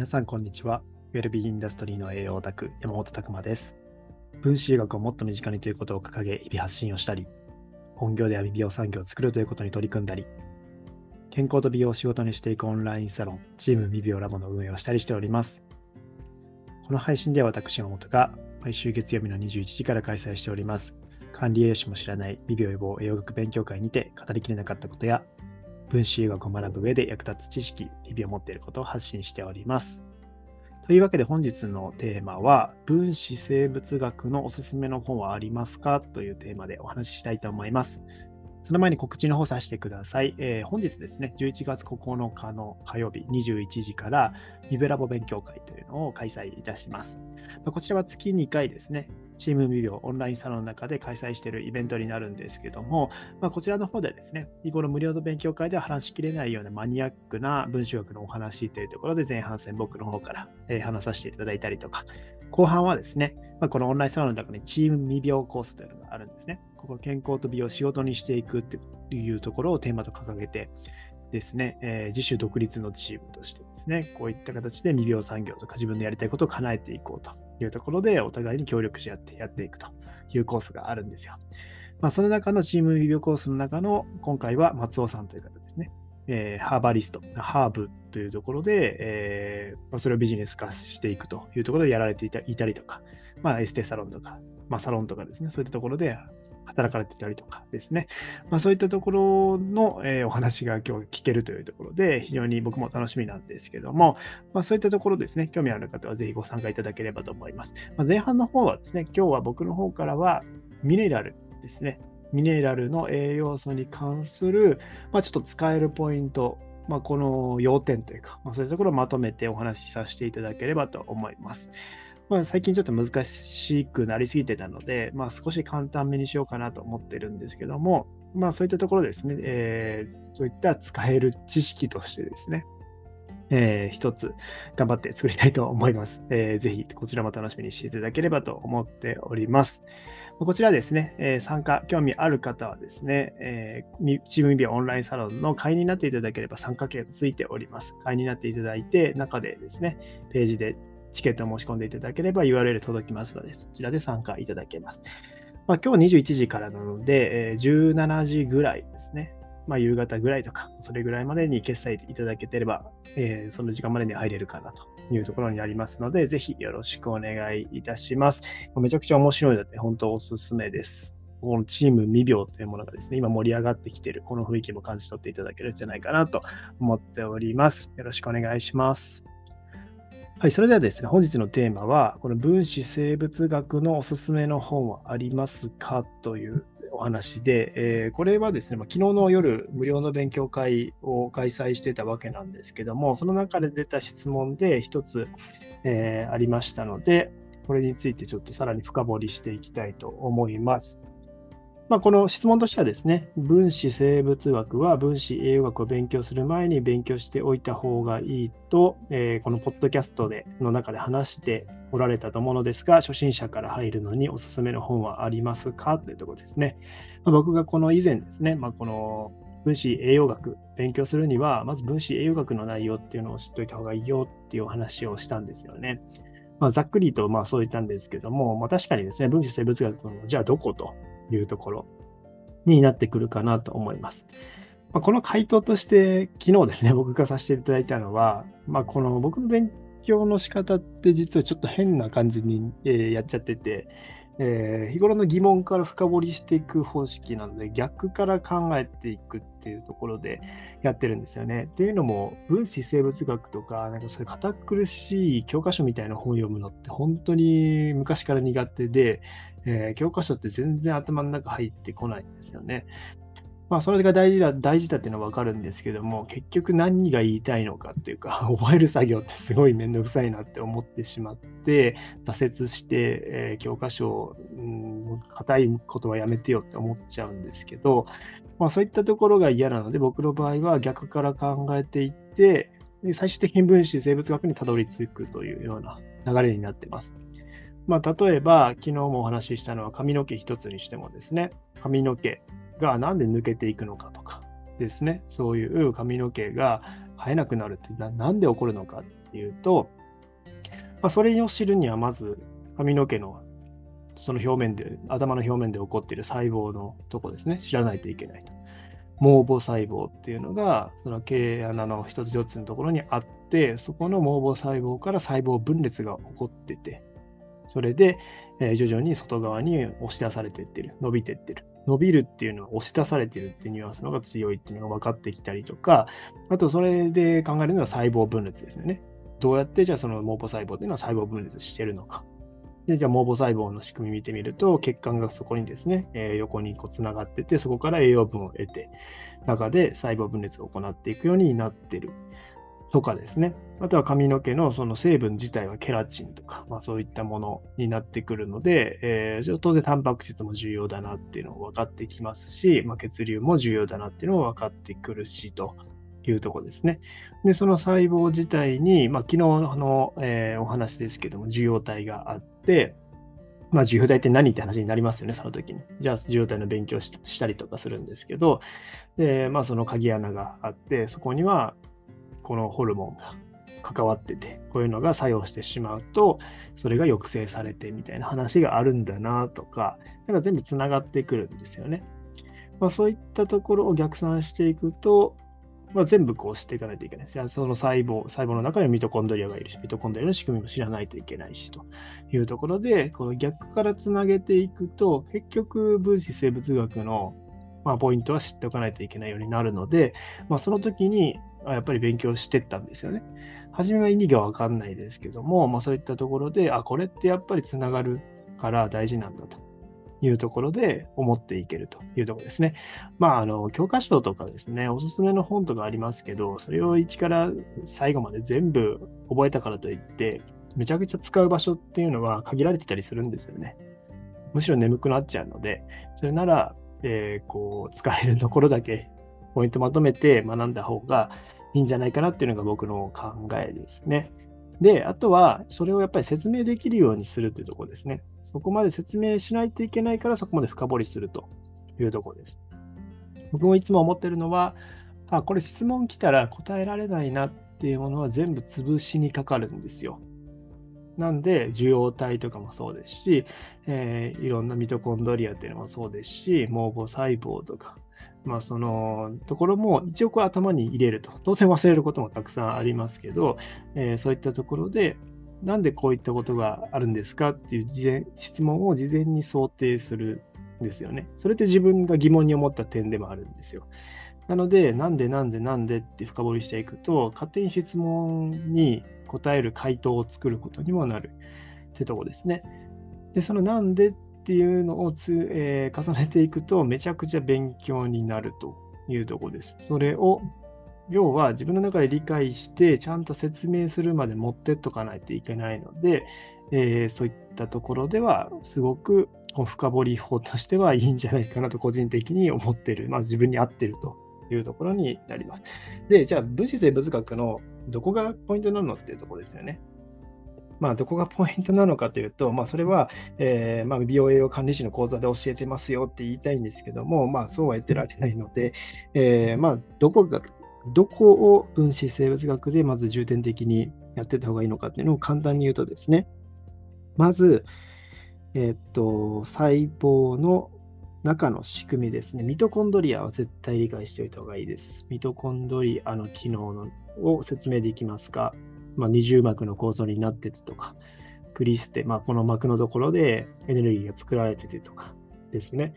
皆さんこんにちは。ウェルビーインダストリーの栄養オタク山本拓馬です。分子医学をもっと身近にということを掲げ、日々発信をしたり、本業では未病産業を作るということに取り組んだり、健康と美容を仕事にしていくオンラインサロンチーム未病ラボの運営をしたりしております。この配信では私山本が毎週月曜日の21時から開催しております管理栄養士も知らない未病予防栄養学勉強会にて、語りきれなかったことや分子医学を学ぶ上で役立つ知識、日々を持っていることを発信しております。というわけで本日のテーマは、分子生物学のおすすめの本はありますかというテーマでお話ししたいと思います。その前に告知の方させてください。本日ですね、11月9日の火曜日21時から未病ラボ勉強会というのを開催いたします。こちらは月2回ですね、チーム未病オンラインサロンの中で開催しているイベントになるんですけども、こちらの方でですね、日頃無料の勉強会では話しきれないようなマニアックな分子学のお話というところで、前半戦僕の方から話させていただいたりとか、後半はですね、このオンラインサロンの中にチーム未病コースというのがあるんですね。ここ健康と美容を仕事にしていくというところをテーマと掲げてですね、自主独立のチームとしてですね、こういった形で未病産業とか自分のやりたいことを叶えていこうというところで、お互いに協力し合ってやっていくというコースがあるんですよ。その中のチーム未病コースの中の、今回は松尾さんという方ですね、ハーバリスト、ハーブというところで、それをビジネス化していくというところでやられていたりとか、エステサロンとか、サロンとかですね、そういったところで働かれていたりとかですね、そういったところの、お話が今日聞けるというところで、非常に僕も楽しみなんですけども、そういったところですね、興味ある方はぜひご参加いただければと思います。前半の方はですね、今日は僕の方からはミネラルですね、ミネラルの栄養素に関する、ちょっと使えるポイント、この要点というか、そういうところをまとめてお話しさせていただければと思います。最近ちょっと難しくなりすぎてたので、少し簡単めにしようかなと思ってるんですけども、そういったところですね、そういった使える知識としてですね、一つ頑張って作りたいと思います。ぜひこちらも楽しみにしていただければと思っております。こちらですね、参加、興味ある方はですね、チーム未病オンラインサロンの会員になっていただければ参加券がついております。会員になっていただいて、中でですね、ページでチケットを申し込んでいただければ URL 届きますので、そちらで参加いただけます。今日21時からなので、17時ぐらいですね。夕方ぐらいとか、それぐらいまでに決済いただけてれば、その時間までに入れるかなというところになりますので、ぜひよろしくお願いいたします。めちゃくちゃ面白いので、本当おすすめです。このチーム未病というものがですね、今盛り上がってきている、この雰囲気も感じ取っていただけるんじゃないかなと思っております。よろしくお願いします。はい、それではですね、本日のテーマは、この分子生物学のおすすめの本はありますかというお話で、これはですね、昨日の夜無料の勉強会を開催してたわけなんですけども、その中で出た質問で一つ、ありましたので、これについてちょっとさらに深掘りしていきたいと思います。この質問としてはですね、分子生物学は分子栄養学を勉強する前に勉強しておいた方がいいと、このポッドキャストの中で話しておられたと思うのですが、初心者から入るのにおすすめの本はありますかというところですね。僕がこの以前ですね、この分子栄養学勉強するには、まず分子栄養学の内容っていうのを知っておいた方がいいよっていうお話をしたんですよね。ざっくりとそう言ったんですけども、確かにですね、分子生物学のじゃあどこというところになってくるかなと思います。この回答として昨日ですね、僕がさせていただいたのは、この僕の勉強の仕方って実はちょっと変な感じにやっちゃってて、日頃の疑問から深掘りしていく方式なので、逆から考えていくっていうところでやってるんですよね。っていうのも、分子生物学とか、そういう堅苦しい教科書みたいな本を読むのって本当に昔から苦手で、教科書って全然頭の中入ってこないんですよね。それが大事だっていうのは分かるんですけども、結局何が言いたいのかっていうか、覚える作業ってすごいめんどくさいなって思ってしまって、挫折して、教科書を硬いことはやめてよって思っちゃうんですけど、そういったところが嫌なので、僕の場合は逆から考えていって、最終的に分子生物学にたどり着くというような流れになってます。例えば、昨日もお話ししたのは髪の毛一つにしてもですね、髪の毛がなんで抜けていくのかとかですね、そういう髪の毛が生えなくなるってなんで起こるのかっていうと、それを知るにはまず髪の毛のその表面で、頭の表面で起こっている細胞のとこですね、知らないといけないと。毛母細胞っていうのがその毛穴の一つ一つのところにあって、そこの毛母細胞から細胞分裂が起こってて、それで徐々に外側に押し出されていってる、伸びていってる。伸びるっていうのは押し出されてるっていうニュアンスの方が強いっていうのが分かってきたりとか、あとそれで考えるのは細胞分裂ですよね。どうやってじゃあその毛母細胞っていうのは細胞分裂してるのか。でじゃあ毛母細胞の仕組み見てみると、血管がそこにですね、横にこうつながってて、そこから栄養分を得て中で細胞分裂を行っていくようになってるとかですね。あとは髪の毛のその成分自体はケラチンとか、そういったものになってくるので、当然タンパク質も重要だなっていうのも分かってきますし、血流も重要だなっていうのも分かってくるしというとこですね。でその細胞自体に、昨日の、お話ですけども、受容体があって、受容体って何って話になりますよね、その時に。じゃあ受容体の勉強したりとかするんですけど、でその鍵穴があって、そこにはこのホルモンが関わってて、こういうのが作用してしまうとそれが抑制されてみたいな話があるんだなとか、全部つながってくるんですよね。そういったところを逆算していくと、全部こうしていかないといけないし、その細胞の中にミトコンドリアがいるし、ミトコンドリアの仕組みも知らないといけないしというところで、この逆からつなげていくと、結局分子生物学のポイントは知っておかないといけないようになるので、その時にやっぱり勉強してったんですよね。初めは意味が分かんないですけども、そういったところで、これってやっぱりつながるから大事なんだというところで思っていけるというところですね。教科書とかですね、おすすめの本とかありますけど、それを一から最後まで全部覚えたからといってめちゃくちゃ使う場所っていうのは限られてたりするんですよね。むしろ眠くなっちゃうので、それなら、使えるところだけポイントまとめて学んだ方がいいんじゃないかなっていうのが僕の考えですね。で、あとはそれをやっぱり説明できるようにするというところですね。そこまで説明しないといけないから、そこまで深掘りするというところです。僕もいつも思ってるのは、これ質問来たら答えられないなっていうものは全部潰しにかかるんですよ。なんで受容体とかもそうですし、いろんなミトコンドリアっていうのもそうですし、毛母細胞とか、そのところも一応こう頭に入れると、当然忘れることもたくさんありますけど、そういったところでなんでこういったことがあるんですかっていう質問を事前に想定するんですよね。それって自分が疑問に思った点でもあるんですよ。なのでなんでって深掘りしていくと、勝手に質問に答える回答を作ることにもなるってとこですね。でそのなんでっていうのを重ねていくと、めちゃくちゃ勉強になるというところです。それを要は自分の中で理解してちゃんと説明するまで持ってっとかないといけないので、そういったところではすごく深掘り法としてはいいんじゃないかなと個人的に思ってる、自分に合ってるというところになります。で、じゃあ分子生物学のどこがポイントなのっていうところですよね。どこがポイントなのかというと、それは、美容栄養管理士の講座で教えてますよって言いたいんですけども、そうは言ってられないので、どこを分子生物学でまず重点的にやってた方がいいのかっていうのを簡単に言うとですね、まず、細胞の中の仕組みですね。ミトコンドリアは絶対理解しておいた方がいいです。ミトコンドリアの機能を説明できますか？二重膜の構造になっててとか、クリステ、この膜のところでエネルギーが作られててとかですね。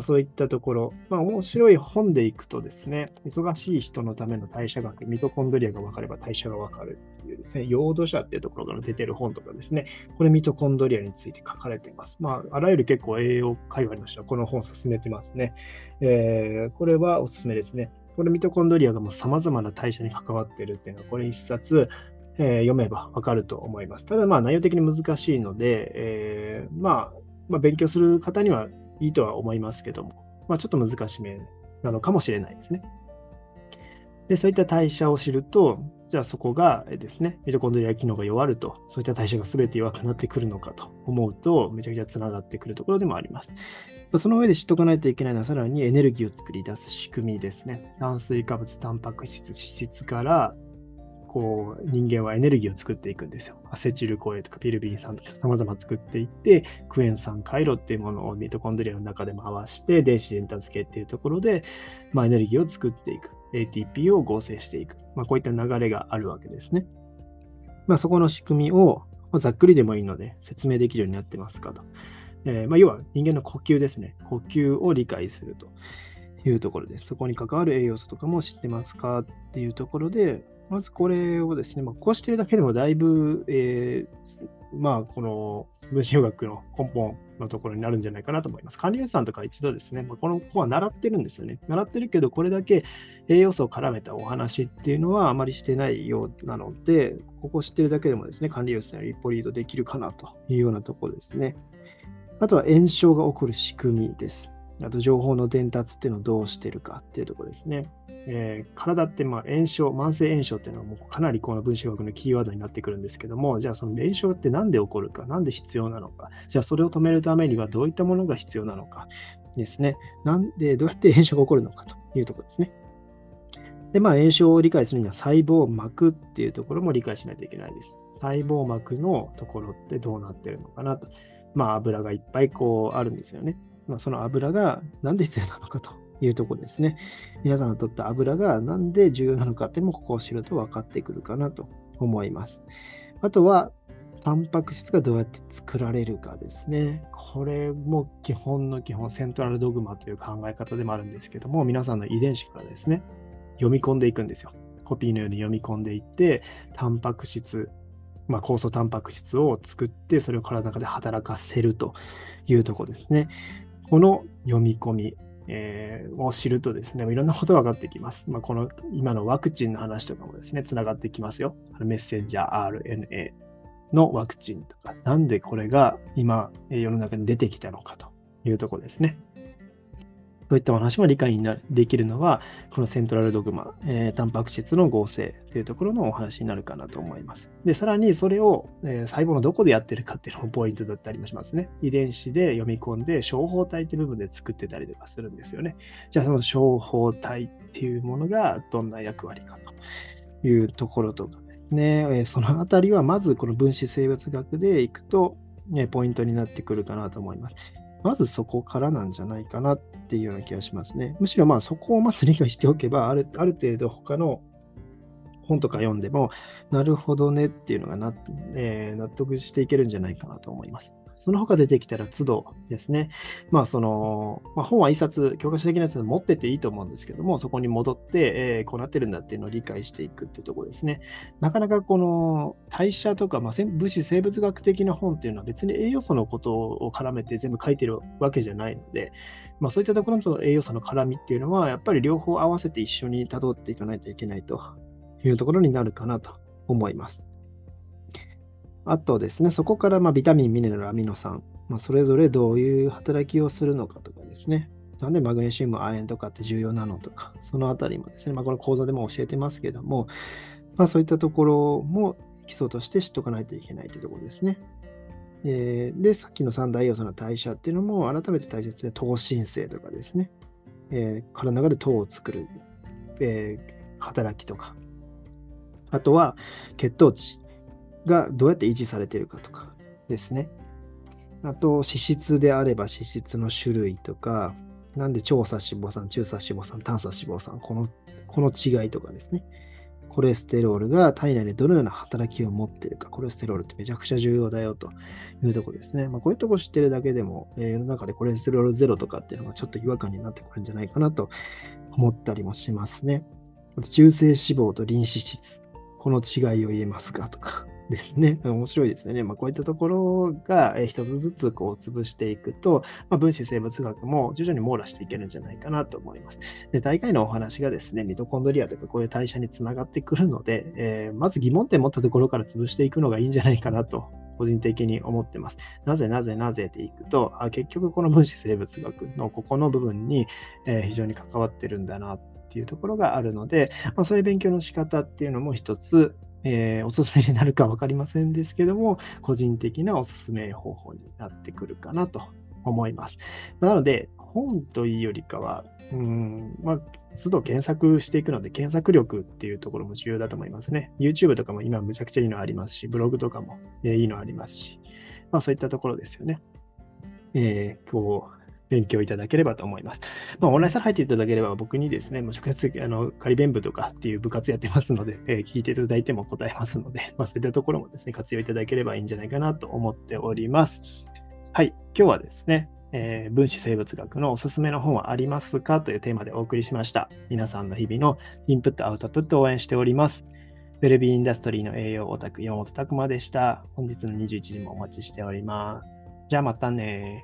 そういったところ、面白い本でいくとですね、忙しい人のための代謝学、ミトコンドリアが分かれば代謝が分かるっていうですね、陽度社っていうところから出てる本とかですね、これミトコンドリアについて書かれています。あらゆる結構栄養界隈の人はこの本を勧めてますね。これはおすすめですね。これミトコンドリアがもう様々な代謝に関わってるっていうのは、これ一冊、読めば分かると思います。ただ内容的に難しいので、勉強する方にはいいとは思いますけども、ちょっと難しめなのかもしれないですね。で、そういった代謝を知ると、じゃあそこがですね、ミトコンドリア機能が弱ると、そういった代謝が全て弱くなってくるのかと思うと、めちゃくちゃつながってくるところでもあります。その上で知っておかないといけないのは、さらにエネルギーを作り出す仕組みですね。炭水化物、タンパク質、脂質からこう人間はエネルギーを作っていくんですよ。アセチルコエとかピルビン酸とかさまざま作っていって、クエン酸回路っていうものをミトコンドリアの中でも回して電子伝達系っていうところで、エネルギーを作っていく、 ATP を合成していく、こういった流れがあるわけですね。そこの仕組みをざっくりでもいいので説明できるようになってますかと。要は人間の呼吸ですね。呼吸を理解するというところです。そこに関わる栄養素とかも知ってますかっていうところで、まずこれをですね、こうしてるだけでもだいぶ、この分子栄養学の根本のところになるんじゃないかなと思います。管理栄養士さんとか一度ですね、この子は習ってるんですよね。習ってるけど、これだけ栄養素を絡めたお話っていうのはあまりしてないようなので、ここを知ってるだけでもですね、管理栄養士さんより一歩リードできるかなというようなところですね。あとは炎症が起こる仕組みです。あと情報の伝達っていうのをどうしてるかっていうところですね。体って炎症、慢性炎症っていうのはもうかなりこの分子栄養学のキーワードになってくるんですけども、じゃあその炎症って何で起こるか、何で必要なのか、じゃあそれを止めるためにはどういったものが必要なのかですね。なんでどうやって炎症が起こるのかというところですね。で、炎症を理解するには細胞膜っていうところも理解しないといけないです。細胞膜のところってどうなってるのかなと。油がいっぱいあるんですよね。その油が何で必要なのかというところですね。皆さんのとった油が何で重要なのかっていうのもここを知ると分かってくるかなと思います。あとはタンパク質がどうやって作られるかですね。これも基本の基本、セントラルドグマという考え方でもあるんですけども、皆さんの遺伝子からですね、読み込んでいくんですよ。コピーのように読み込んでいって、タンパク質、酵素タンパク質を作って、それを体の中で働かせるというところですね。この読み込み、を知るとですね、いろんなことが分かってきます。この今のワクチンの話とかもですね、つながってきますよ。メッセンジャー RNA のワクチンとか、なんでこれが今世の中に出てきたのかというところですね。そういったお話も理解できるのは、このセントラルドグマ、タンパク質の合成というところのお話になるかなと思います。で、さらにそれを、細胞のどこでやってるかっていうのもポイントだったりもしますね。遺伝子で読み込んで、小胞体って部分で作ってたりとかするんですよね。じゃあその小胞体っていうものがどんな役割かというところとかですね、そのあたりはまずこの分子生物学でいくと、ポイントになってくるかなと思います。まずそこからなんじゃないかなっていうような気がしますね。むしろそこをまず理解しておけば、ある程度他の本とか読んでも、なるほどねっていうのが納得していけるんじゃないかなと思います。その他出てきたら都度ですね。本は一冊、教科書的なやつを持ってていいと思うんですけども、そこに戻って、こうなってるんだっていうのを理解していくってところですね。なかなかこの代謝とか、物質生物学的な本っていうのは別に栄養素のことを絡めて全部書いてるわけじゃないので、そういったところの栄養素の絡みっていうのは、やっぱり両方合わせて一緒にたどっていかないといけないというところになるかなと思います。あとですね、そこからビタミン、ミネラル、アミノ酸、それぞれどういう働きをするのかとかですね、なんでマグネシウム、亜鉛とかって重要なのとか、そのあたりもですね、この講座でも教えてますけども、そういったところも基礎として知っとかないといけないというところですね。で、さっきの三大栄養素の代謝っていうのも改めて大切で、糖新生とかですね、体の中で糖を作る、働きとか、あとは血糖値がどうやって維持されているかとかですね。あと脂質であれば脂質の種類とか、なんで長鎖脂肪酸、中鎖脂肪酸、短鎖脂肪酸、この違いとかですね。コレステロールが体内でどのような働きを持っているか、コレステロールってめちゃくちゃ重要だよというところですね。こういうところ知ってるだけでも、世の中でコレステロールゼロとかっていうのがちょっと違和感になってくるんじゃないかなと思ったりもしますね。あと中性脂肪とリン脂質、この違いを言えますかとか。ですね、面白いですね。こういったところが一つずつ潰していくと、分子生物学も徐々に網羅していけるんじゃないかなと思います。で、大概のお話がですね、ミトコンドリアとかこういう代謝につながってくるので、まず疑問点持ったところから潰していくのがいいんじゃないかなと個人的に思ってます。なぜっていくと、結局この分子生物学のここの部分に、非常に関わってるんだなっていうところがあるので、そういう勉強の仕方っていうのも一つおすすめになるか分かりませんですけども、個人的なおすすめ方法になってくるかなと思います。なので、本というよりかは、都度検索していくので、検索力っていうところも重要だと思いますね。YouTube とかも今むちゃくちゃいいのありますし、ブログとかもいいのありますし、そういったところですよね。こう勉強いただければと思います。オンラインサロン入っていただければ、僕にですね、もう直接仮弁部とかっていう部活やってますので、聞いていただいても答えますので、そういったところもですね、活用いただければいいんじゃないかなと思っております。はい、今日はですね、分子生物学のおすすめの本はありますかというテーマでお送りしました。皆さんの日々のインプットアウトプットを応援しております。ウェルビーインダストリーの栄養オタク山本拓馬でした。本日の21時もお待ちしております。じゃあまたね。